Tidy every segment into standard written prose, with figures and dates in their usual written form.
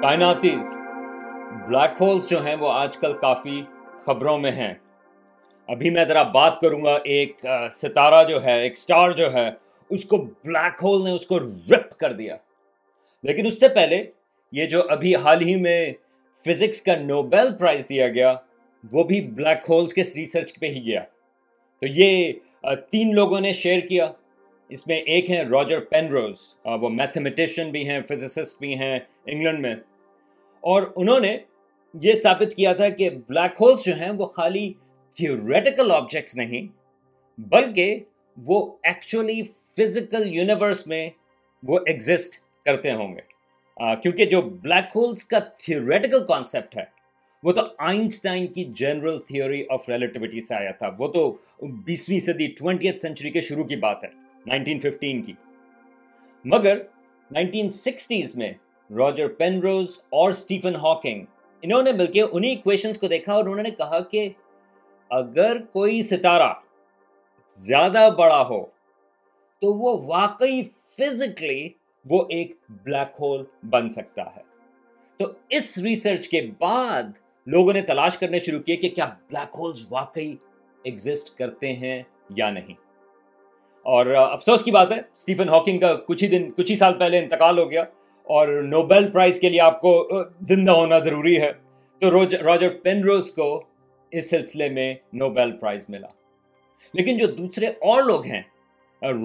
کائناتیز black holes جو ہیں وہ آج کل کافی خبروں میں ہیں. ابھی میں ذرا بات کروں گا ایک ستارہ جو ہے, ایک سٹار جو ہے, اس کو بلیک ہول نے اس کو رپ کر دیا. لیکن اس سے پہلے یہ جو ابھی حال ہی میں فزکس کا نوبیل پرائز دیا گیا وہ بھی بلیک ہولز کے ریسرچ پہ ہی گیا. تو یہ 3 لوگوں نے شیئر کیا. اس میں ایک ہیں راجر پینروز, وہ میتھمیٹیشین بھی ہیں, فزسسٹ بھی ہیں انگلینڈ میں, اور انہوں نے یہ ثابت کیا تھا کہ بلیک ہولز جو ہیں وہ خالی تھیوریٹیکل آبجیکٹس نہیں بلکہ وہ ایکچولی فزیکل یونیورس میں وہ ایگزسٹ کرتے ہوں گے. کیونکہ جو بلیک ہولز کا تھیوریٹیکل کانسیپٹ ہے وہ تو آئنسٹائن کی جنرل تھیوری آف ریلیٹیوٹی سے آیا تھا. وہ تو 20ویں صدی 20th سینچری کے شروع کی بات ہے, 1915 کی. مگر 1960s میں راجر پینروز اور اسٹیفن ہاکنگ انہوں نے مل کے انہی ایکویشنز کو دیکھا اور انہوں نے کہا کہ اگر کوئی ستارہ زیادہ بڑا ہو تو وہ واقعی فزیکلی وہ ایک بلیک ہول بن سکتا ہے. تو اس ریسرچ کے بعد لوگوں نے تلاش کرنے شروع کیے کہ کیا بلیک ہولز واقعی ایگزسٹ کرتے ہیں یا نہیں. اور افسوس کی بات ہے, اسٹیفن ہاکنگ کا کچھ ہی سال پہلے انتقال ہو گیا, اور نوبل پرائز کے لیے آپ کو زندہ ہونا ضروری ہے. تو راجر پینروز کو اس سلسلے میں نوبل پرائز ملا. لیکن جو دوسرے اور لوگ ہیں,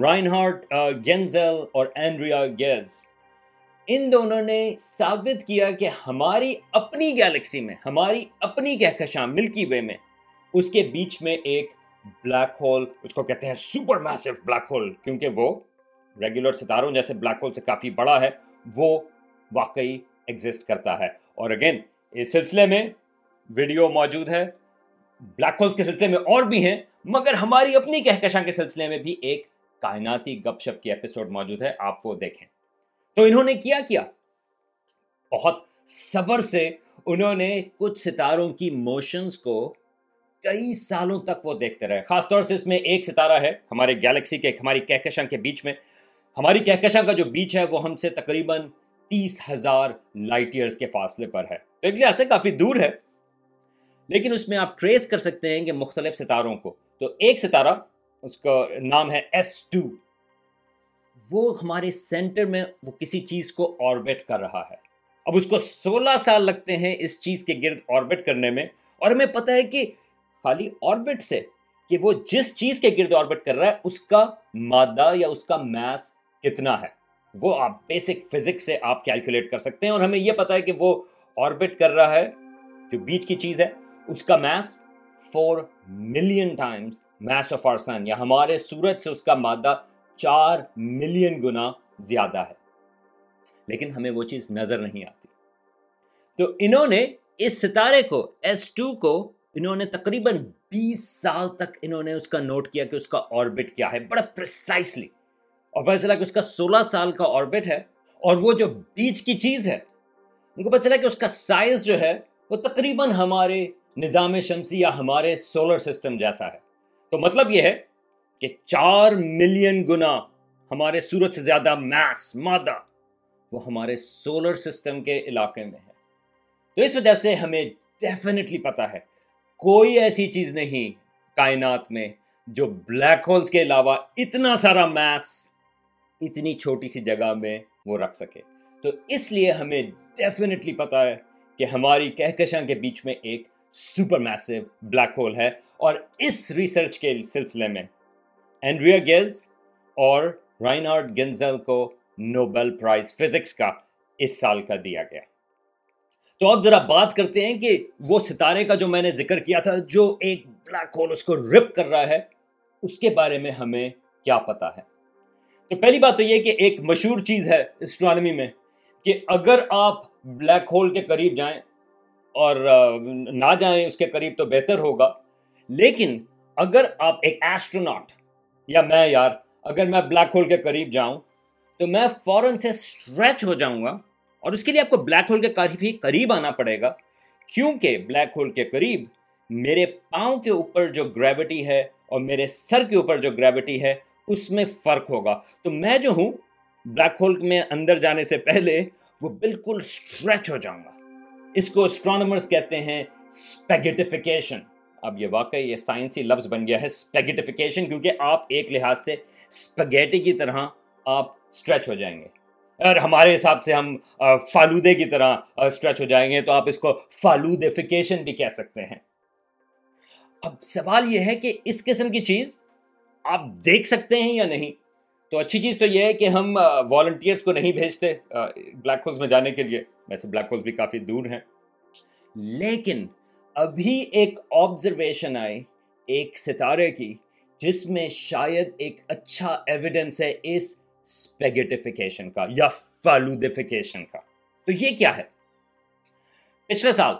رائنہارڈ گینزل اور اینڈریا گیز, ان دونوں نے ثابت کیا کہ ہماری اپنی گیلیکسی میں, ہماری اپنی کہکشاں ملکی وے میں, اس کے بیچ میں ایک بلیک ہول, اس کو کہتے ہیں سپر میسیو بلیک ہول, کیونکہ وہ ریگولر ستاروں جیسے بلیک ہول سے کافی بڑا ہے, وہ واقعی ایگزسٹ کرتا ہے. اور اگین اس سلسلے میں ویڈیو موجود ہے. بلیک ہولز کے سلسلے میں اور بھی ہیں, مگر ہماری اپنی کہکشاں کے سلسلے میں بھی ایک کائناتی گپ شپ کی ایپیسوڈ موجود ہے, آپ وہ دیکھیں. تو انہوں نے کیا بہت صبر سے انہوں نے کچھ ستاروں کی موشنز کو کئی سالوں تک وہ دیکھتے رہے. خاص طور سے اس میں ایک ستارہ ہے ہمارے گیلیکسی کے, ہماری کہکشاں کے بیچ میں. ہماری کہکشاں کا جو بیچ ہے وہ ہم سے تقریباً 30,000 لائٹ ایئرز کے فاصلے پر ہے, تو ایک لحاظ سے کافی دور ہے. لیکن اس میں آپ ٹریس کر سکتے ہیں کہ مختلف ستاروں کو. تو ایک ستارہ, اس کا نام ہے S2, وہ ہمارے سینٹر میں وہ کسی چیز کو آربٹ کر رہا ہے. اب اس کو 16 سال لگتے ہیں اس چیز کے گرد آربٹ کرنے میں, اور ہمیں پتہ ہے کہ خالی آربٹ سے کہ وہ جس چیز کے گرد آربٹ کر رہا ہے اس کا مادہ یا اس کا ماس کتنا ہے, وہ آپ بیسک فزکس سے آپ کیلکولیٹ کر سکتے ہیں. اور ہمیں یہ پتہ ہے کہ وہ آربٹ کر رہا ہے, جو بیچ کی چیز ہے, اس کا mass 4 million times mass of our sun, یا ہمارے سورج سے اس کا مادہ 4 ملین گنا زیادہ ہے. لیکن ہمیں وہ چیز نظر نہیں آتی. تو انہوں نے اس ستارے کو S2 کو انہوں نے تقریباً 20 سال تک انہوں نے اس کا نوٹ کیا کہ اس کا آربٹ کیا ہے, بڑا پریسائسلی, اور پتہ چلا کہ اس کا 16 سال کا آربٹ ہے. اور وہ جو بیچ کی چیز ہے, ان کو پتہ چلا کہ اس کا سائز جو ہے وہ تقریباً ہمارے نظام شمسی یا ہمارے سولر سسٹم جیسا ہے. تو مطلب یہ ہے کہ 4 ملین گنا ہمارے سورج سے زیادہ ماس, مادہ, وہ ہمارے سولر سسٹم کے علاقے میں ہے. تو اس وجہ سے ہمیں ڈیفینیٹلی پتہ ہے کوئی ایسی چیز نہیں کائنات میں جو بلیک ہولز کے علاوہ اتنا سارا ماس اتنی چھوٹی سی جگہ میں وہ رکھ سکے. تو اس لیے ہمیں ڈیفینیٹلی پتہ ہے کہ ہماری کہکشاں کے بیچ میں ایک سپر میسیو بلیک ہول ہے. اور اس ریسرچ کے سلسلے میں اینڈریا گیز اور رائنہارڈ گینزل کو نوبل پرائز فزکس کا اس سال کا دیا گیا. تو اب ذرا بات کرتے ہیں کہ وہ ستارے کا جو میں نے ذکر کیا تھا جو ایک بلیک ہول اس کو رپ کر رہا ہے, اس کے بارے میں ہمیں کیا پتہ ہے. تو پہلی بات تو یہ کہ ایک مشہور چیز ہے اسٹرانومی میں کہ اگر آپ بلیک ہول کے قریب جائیں اور نہ جائیں اس کے قریب تو بہتر ہوگا. لیکن اگر آپ ایک ایسٹروناٹ یا میں, یار اگر میں بلیک ہول کے قریب جاؤں تو میں فوراً سے اسٹریچ ہو جاؤں گا, اور اس کے لیے آپ کو بلیک ہول کے کافی قریب آنا پڑے گا, کیونکہ بلیک ہول کے قریب میرے پاؤں کے اوپر جو گریوٹی ہے اور میرے سر کے اوپر جو گریوٹی ہے اس میں فرق ہوگا. تو میں جو ہوں بلیک ہول میں اندر جانے سے پہلے وہ بالکل اسٹریچ ہو جاؤں گا. اس کو اسٹرانومرز کہتے ہیں اسپیگیٹیفیکیشن. اب یہ واقعی یہ سائنسی لفظ بن گیا ہے اسپیگیٹیفیکیشن، کیونکہ آپ ایک لحاظ سے اسپیگیٹی کی طرح آپ اسٹریچ ہو جائیں گے، اور ہمارے حساب سے ہم فالودے کی طرح اسٹریچ ہو جائیں گے، تو آپ اس کو فالودیفیکیشن بھی کہہ سکتے ہیں. اب سوال یہ ہے کہ اس قسم کی چیز آپ دیکھ سکتے ہیں یا نہیں. تو اچھی چیز تو یہ ہے کہ ہم والنٹیئرس کو نہیں بھیجتے بلیک ہولز میں جانے کے لیے، ویسے بلیک ہولز بھی کافی دور ہیں. لیکن ابھی ایک آبزرویشن آئی ایک ستارے کی جس میں شاید ایک اچھا ایویڈنس ہے اس اسپیگیٹیفیکیشن کا یا فالودیفیکیشن کا. تو یہ کیا ہے؟ پچھلے سال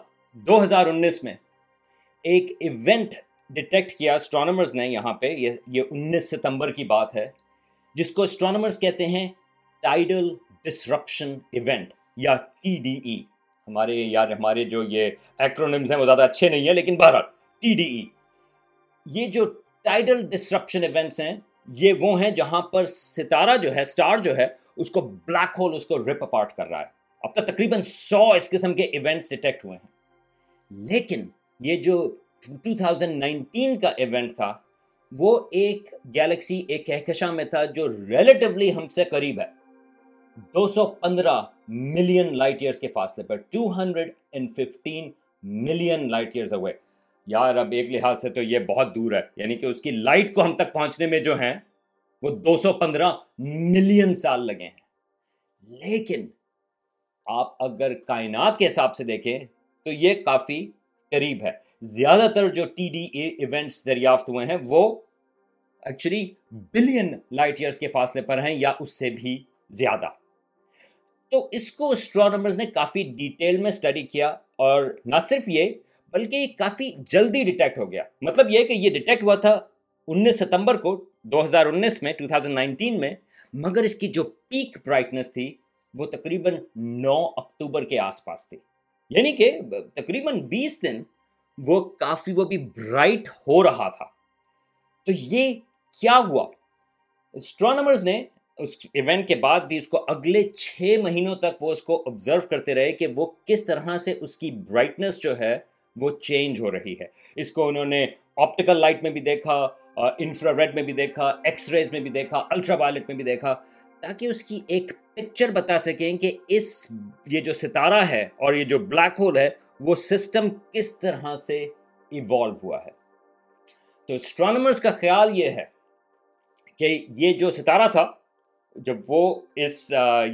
2019 میں ایک ایونٹ ڈیٹیکٹ کیا اسٹرانومرز نے یہاں پہ، یہ 19 ستمبر کی بات ہے، جس کو اسٹرانومرز کہتے ہیں ٹائڈل ڈسرپشن ایونٹ یا ٹی ڈی ای. ہمارے جو یہ ایکرونمز ہیں وہ زیادہ اچھے نہیں ہیں، لیکن بہرحال ٹی ڈی ای. یہ جو ٹائڈل ڈسرپشن ایونٹس ہیں یہ وہ ہیں جہاں پر ستارہ جو ہے، سٹار جو ہے، اس کو بلیک ہول اس کو رپ اپارٹ کر رہا ہے. اب تک تقریباً 100 اس قسم کے ایونٹس ڈیٹیکٹ ہوئے ہیں. لیکن یہ جو 2019 کا ایونٹ تھا وہ ایک گیلیکسی، ایک کہکشاں میں تھا جو ریلیٹیولی ہم سے قریب ہے، 215 ملین لائٹ ایئرز کے فاصلے پر، 215 ملین لائٹ ایئرز ہوئے. یار اب ایک لحاظ سے تو یہ بہت دور ہے، یعنی کہ اس کی لائٹ کو ہم تک پہنچنے میں جو ہیں وہ 215 ملین سال لگے ہیں. لیکن آپ اگر کائنات کے حساب سے دیکھیں تو یہ کافی قریب ہے. زیادہ تر جو ٹی ڈی اے ایونٹس دریافت ہوئے ہیں وہ ایکچولی بلین لائٹ ایئرز کے فاصلے پر ہیں یا اس سے بھی زیادہ. تو اس کو اسٹرانومرز نے کافی ڈیٹیل میں اسٹڈی کیا، اور نہ صرف یہ بلکہ یہ کافی جلدی ڈیٹیکٹ ہو گیا. مطلب یہ کہ یہ ڈیٹیکٹ ہوا تھا 19 ستمبر کو 2019 میں، 2019 میں، مگر اس کی جو پیک برائٹنس تھی وہ تقریباً 9 اکتوبر کے آس پاس تھی، یعنی کہ تقریباً 20 دن وہ بھی برائٹ ہو رہا تھا. تو یہ کیا ہوا؟ اسٹرانومرز نے اس ایونٹ کے بعد بھی اس کو اگلے 6 مہینوں تک وہ اس کو آبزرو کرتے رہے کہ وہ کس طرح سے اس کی برائٹنس جو ہے وہ چینج ہو رہی ہے. اس کو انہوں نے آپٹیکل لائٹ میں بھی دیکھا، انفرا ریڈ میں بھی دیکھا، ایکس ریز میں بھی دیکھا، الٹرا وائلٹ میں بھی دیکھا، تاکہ اس کی ایک پکچر بتا سکیں کہ یہ جو ستارہ ہے اور یہ جو بلیک ہول ہے وہ سسٹم کس طرح سے ایوالو ہوا ہے. تو اسٹرانومرز کا خیال یہ ہے کہ یہ جو ستارہ تھا، جب وہ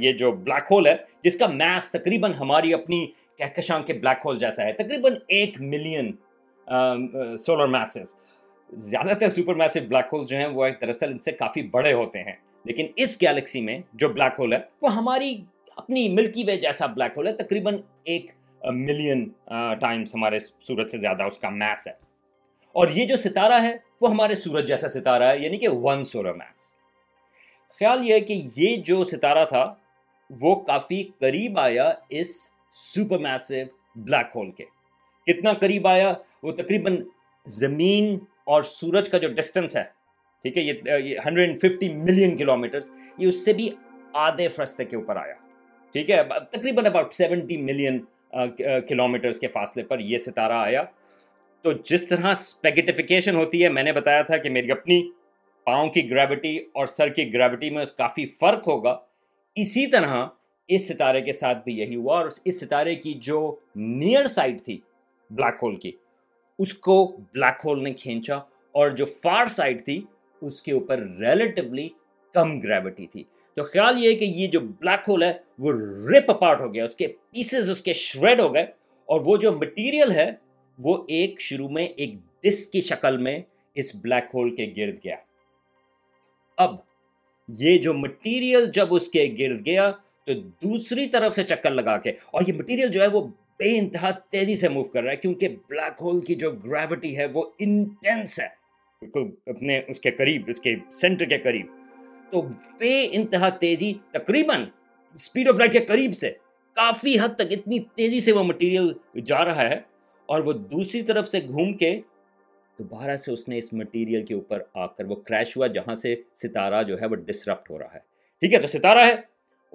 یہ جو بلیک ہول ہے جس کا میس تقریباً ہماری اپنی کہکشاں کے بلیک ہول جیسا ہے، تقریباً 1 ملین سولر میسز. زیادہ تر سپر میسو بلیک ہول جو ہیں وہ دراصل ان سے کافی بڑے ہوتے ہیں، لیکن اس گیلیکسی میں جو بلیک ہول ہے وہ ہماری اپنی ملکی وے جیسا بلیک ہول ہے، تقریباً 1 ملین ٹائمز ہمارے سورج سے زیادہ اس کا میس ہے. اور یہ جو ستارہ ہے وہ ہمارے سورج جیسا ستارہ ہے، یعنی کہ 1 سولر میس. خیال یہ ہے کہ یہ جو ستارہ تھا وہ کافی قریب آیا اس سپر میسو بلیک ہول کے. کتنا قریب آیا؟ وہ تقریباً زمین اور سورج کا جو ڈسٹنس ہے، ٹھیک ہے، یہ 150 ملین کلومیٹرز، یہ اس سے بھی آدھے فرستے کے اوپر آیا، ٹھیک ہے، تقریباً اباؤٹ 70 ملین کلومیٹرز کے فاصلے پر یہ ستارہ آیا. تو جس طرح اسپیگیٹیفیکیشن ہوتی ہے، میں نے بتایا تھا کہ میری اپنی پاؤں کی گریوٹی اور سر کی گریوٹی میں کافی فرق ہوگا، اسی طرح اس ستارے کے ساتھ بھی یہی ہوا. اور اس ستارے کی جو نیئر سائڈ تھی بلیک ہول کی، اس کو بلیک ہول نے کھینچا، اور جو فار سائڈ تھی اس کے اوپر ریلیٹیولی کم گریوٹی تھی. تو خیال یہ ہے کہ یہ جو بلیک ہول ہے وہ رپ اپارٹ ہو گیا، اس کے پیسز، اس کے شریڈ ہو گئے، اور وہ جو مٹیریل ہے وہ ایک شروع میں ایک ڈسک کی شکل میں اس بلیک ہول کے گرد گیا. اب یہ جو مٹیریل جب اس کے گرد گیا تو دوسری طرف سے چکر لگا کے، اور یہ مٹیریل جو ہے وہ بے انتہا تیزی سے موو کر رہا ہے، کیونکہ بلیک ہول کی جو گریوٹی ہے وہ انٹینس ہے، بالکل اپنے اس کے قریب، اس کے سینٹر کے قریب. تو بے انتہا تیزی، تقریباً اسپیڈ آف لائٹ کے قریب سے کافی حد تک اتنی تیزی سے وہ مٹیریل جا رہا ہے، اور وہ دوسری طرف سے گھوم کے دوبارہ سے اس نے اس مٹیریل کے اوپر آ کر وہ کریش ہوا، جہاں سے ستارہ جو ہے وہ ڈسرپٹ ہو رہا ہے. ٹھیک ہے، تو ستارہ ہے،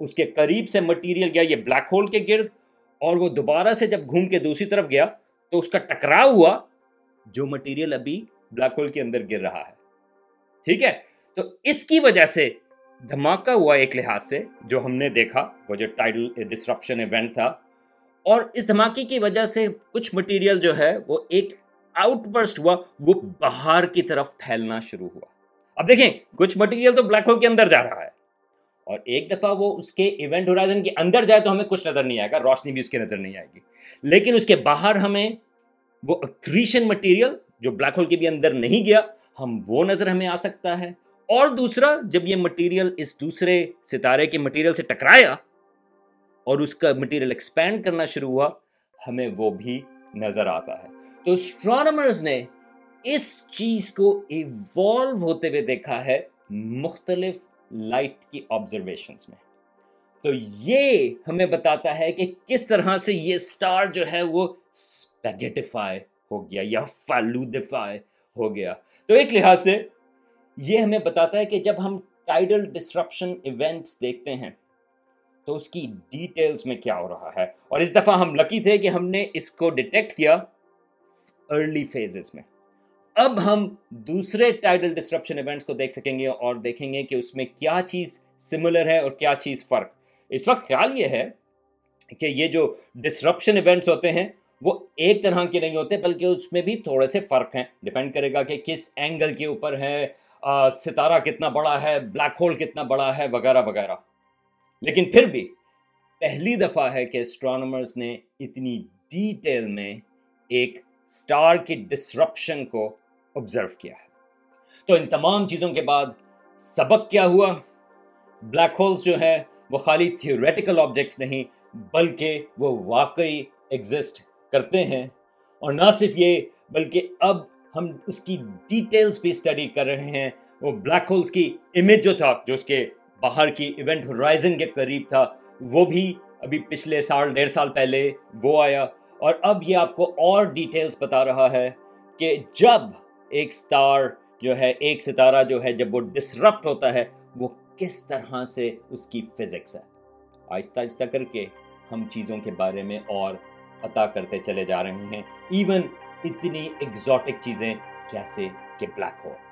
اس کے قریب سے مٹیریل گیا یہ بلیک ہول کے گرد, اور وہ دوبارہ سے جب گھوم کے دوسری طرف گیا تو اس کا ٹکراؤ ہوا جو مٹیریل ابھی بلیک ہول کے اندر گر رہا ہے. ٹھیک ہے, تو اس کی وجہ سے دھماکہ ہوا ایک لحاظ سے, جو ہم نے دیکھا وہ جو ٹائڈل ڈسرپشن ایونٹ تھا, اور اس دھماکے کی وجہ سے کچھ مٹیریل جو ہے وہ ایک آؤٹ برسٹ ہوا, وہ باہر کی طرف پھیلنا شروع ہوا. اب دیکھیں کچھ مٹیریل تو بلیک ہول کے اندر جا رہا ہے, اور ایک دفعہ وہ اس کے ایونٹ ہورائزن کے اندر جائے تو ہمیں کچھ نظر نہیں آئے گا, روشنی بھی اس کے نظر نہیں آئے گی, لیکن اس کے باہر ہمیں وہ اکریشن مٹیریل جو بلیک ہول کے بھی اندر نہیں گیا ہم وہ نظر ہمیں آ سکتا ہے. اور دوسرا, جب یہ مٹیریل اس دوسرے ستارے کے مٹیریل سے ٹکرایا اور اس کا مٹیریل ایکسپینڈ کرنا شروع ہوا, ہمیں وہ بھی نظر آتا ہے. تو اسٹرانومرز نے اس چیز کو ایوالو ہوتے ہوئے دیکھا ہے مختلف لائٹ کی آبزرویشنز میں. تو یہ ہمیں بتاتا ہے کہ کس طرح سے یہ سٹار جو ہے وہ اسپیگیٹیفائی ہو گیا یا فالودیفائی ہو گیا. تو ایک لحاظ سے یہ ہمیں بتاتا ہے کہ جب ہم ٹائڈل ڈسرپشن ایونٹس دیکھتے ہیں تو اس کی ڈیٹیلز میں کیا ہو رہا ہے, اور اس دفعہ ہم لکی تھے کہ ہم نے اس کو ڈیٹیکٹ کیا ارلی فیزز میں. اب ہم دوسرے ٹائڈل ڈسرپشن ایونٹس کو دیکھ سکیں گے اور دیکھیں گے کہ اس میں کیا چیز سملر ہے اور کیا چیز فرق. اس وقت خیال یہ ہے کہ یہ جو ڈسرپشن ایونٹس ہوتے ہیں وہ ایک طرح کے نہیں ہوتے, بلکہ اس میں بھی تھوڑے سے فرق ہیں. ڈیپینڈ کرے گا کہ کس اینگل کے اوپر ہے, ستارہ کتنا بڑا ہے, بلیک ہول کتنا بڑا ہے, وغیرہ وغیرہ. لیکن پھر بھی پہلی دفعہ ہے کہ اسٹرانومرز نے اتنی ڈیٹیل میں ایک سٹار کی ڈسرپشن کو آبزرو کیا ہے. تو ان تمام چیزوں کے بعد سبق کیا ہوا؟ بلیک ہولز جو ہے وہ خالی تھیوریٹیکل آبجیکٹس نہیں بلکہ وہ واقعی ایگزسٹ کرتے ہیں, اور نہ صرف یہ بلکہ اب ہم اس کی ڈیٹیلز بھی اسٹڈی کر رہے ہیں. وہ بلیک ہولز کی امیج جو تھا جو اس کے باہر کی ایونٹ ہورائزن کے قریب تھا وہ بھی ابھی پچھلے سال ڈیڑھ سال پہلے وہ آیا, اور اب یہ آپ کو اور ڈیٹیلز بتا رہا ہے کہ جب ایک سٹار جو ہے ایک ستارہ جو ہے جب وہ ڈسرپٹ ہوتا ہے وہ کس طرح سے اس کی فزکس ہے. آہستہ آہستہ کر کے ہم چیزوں کے بارے میں اور عطا کرتے چلے جا رہے ہیں, ایون اتنی ایگزاٹک چیزیں جیسے کہ بلیک ہول.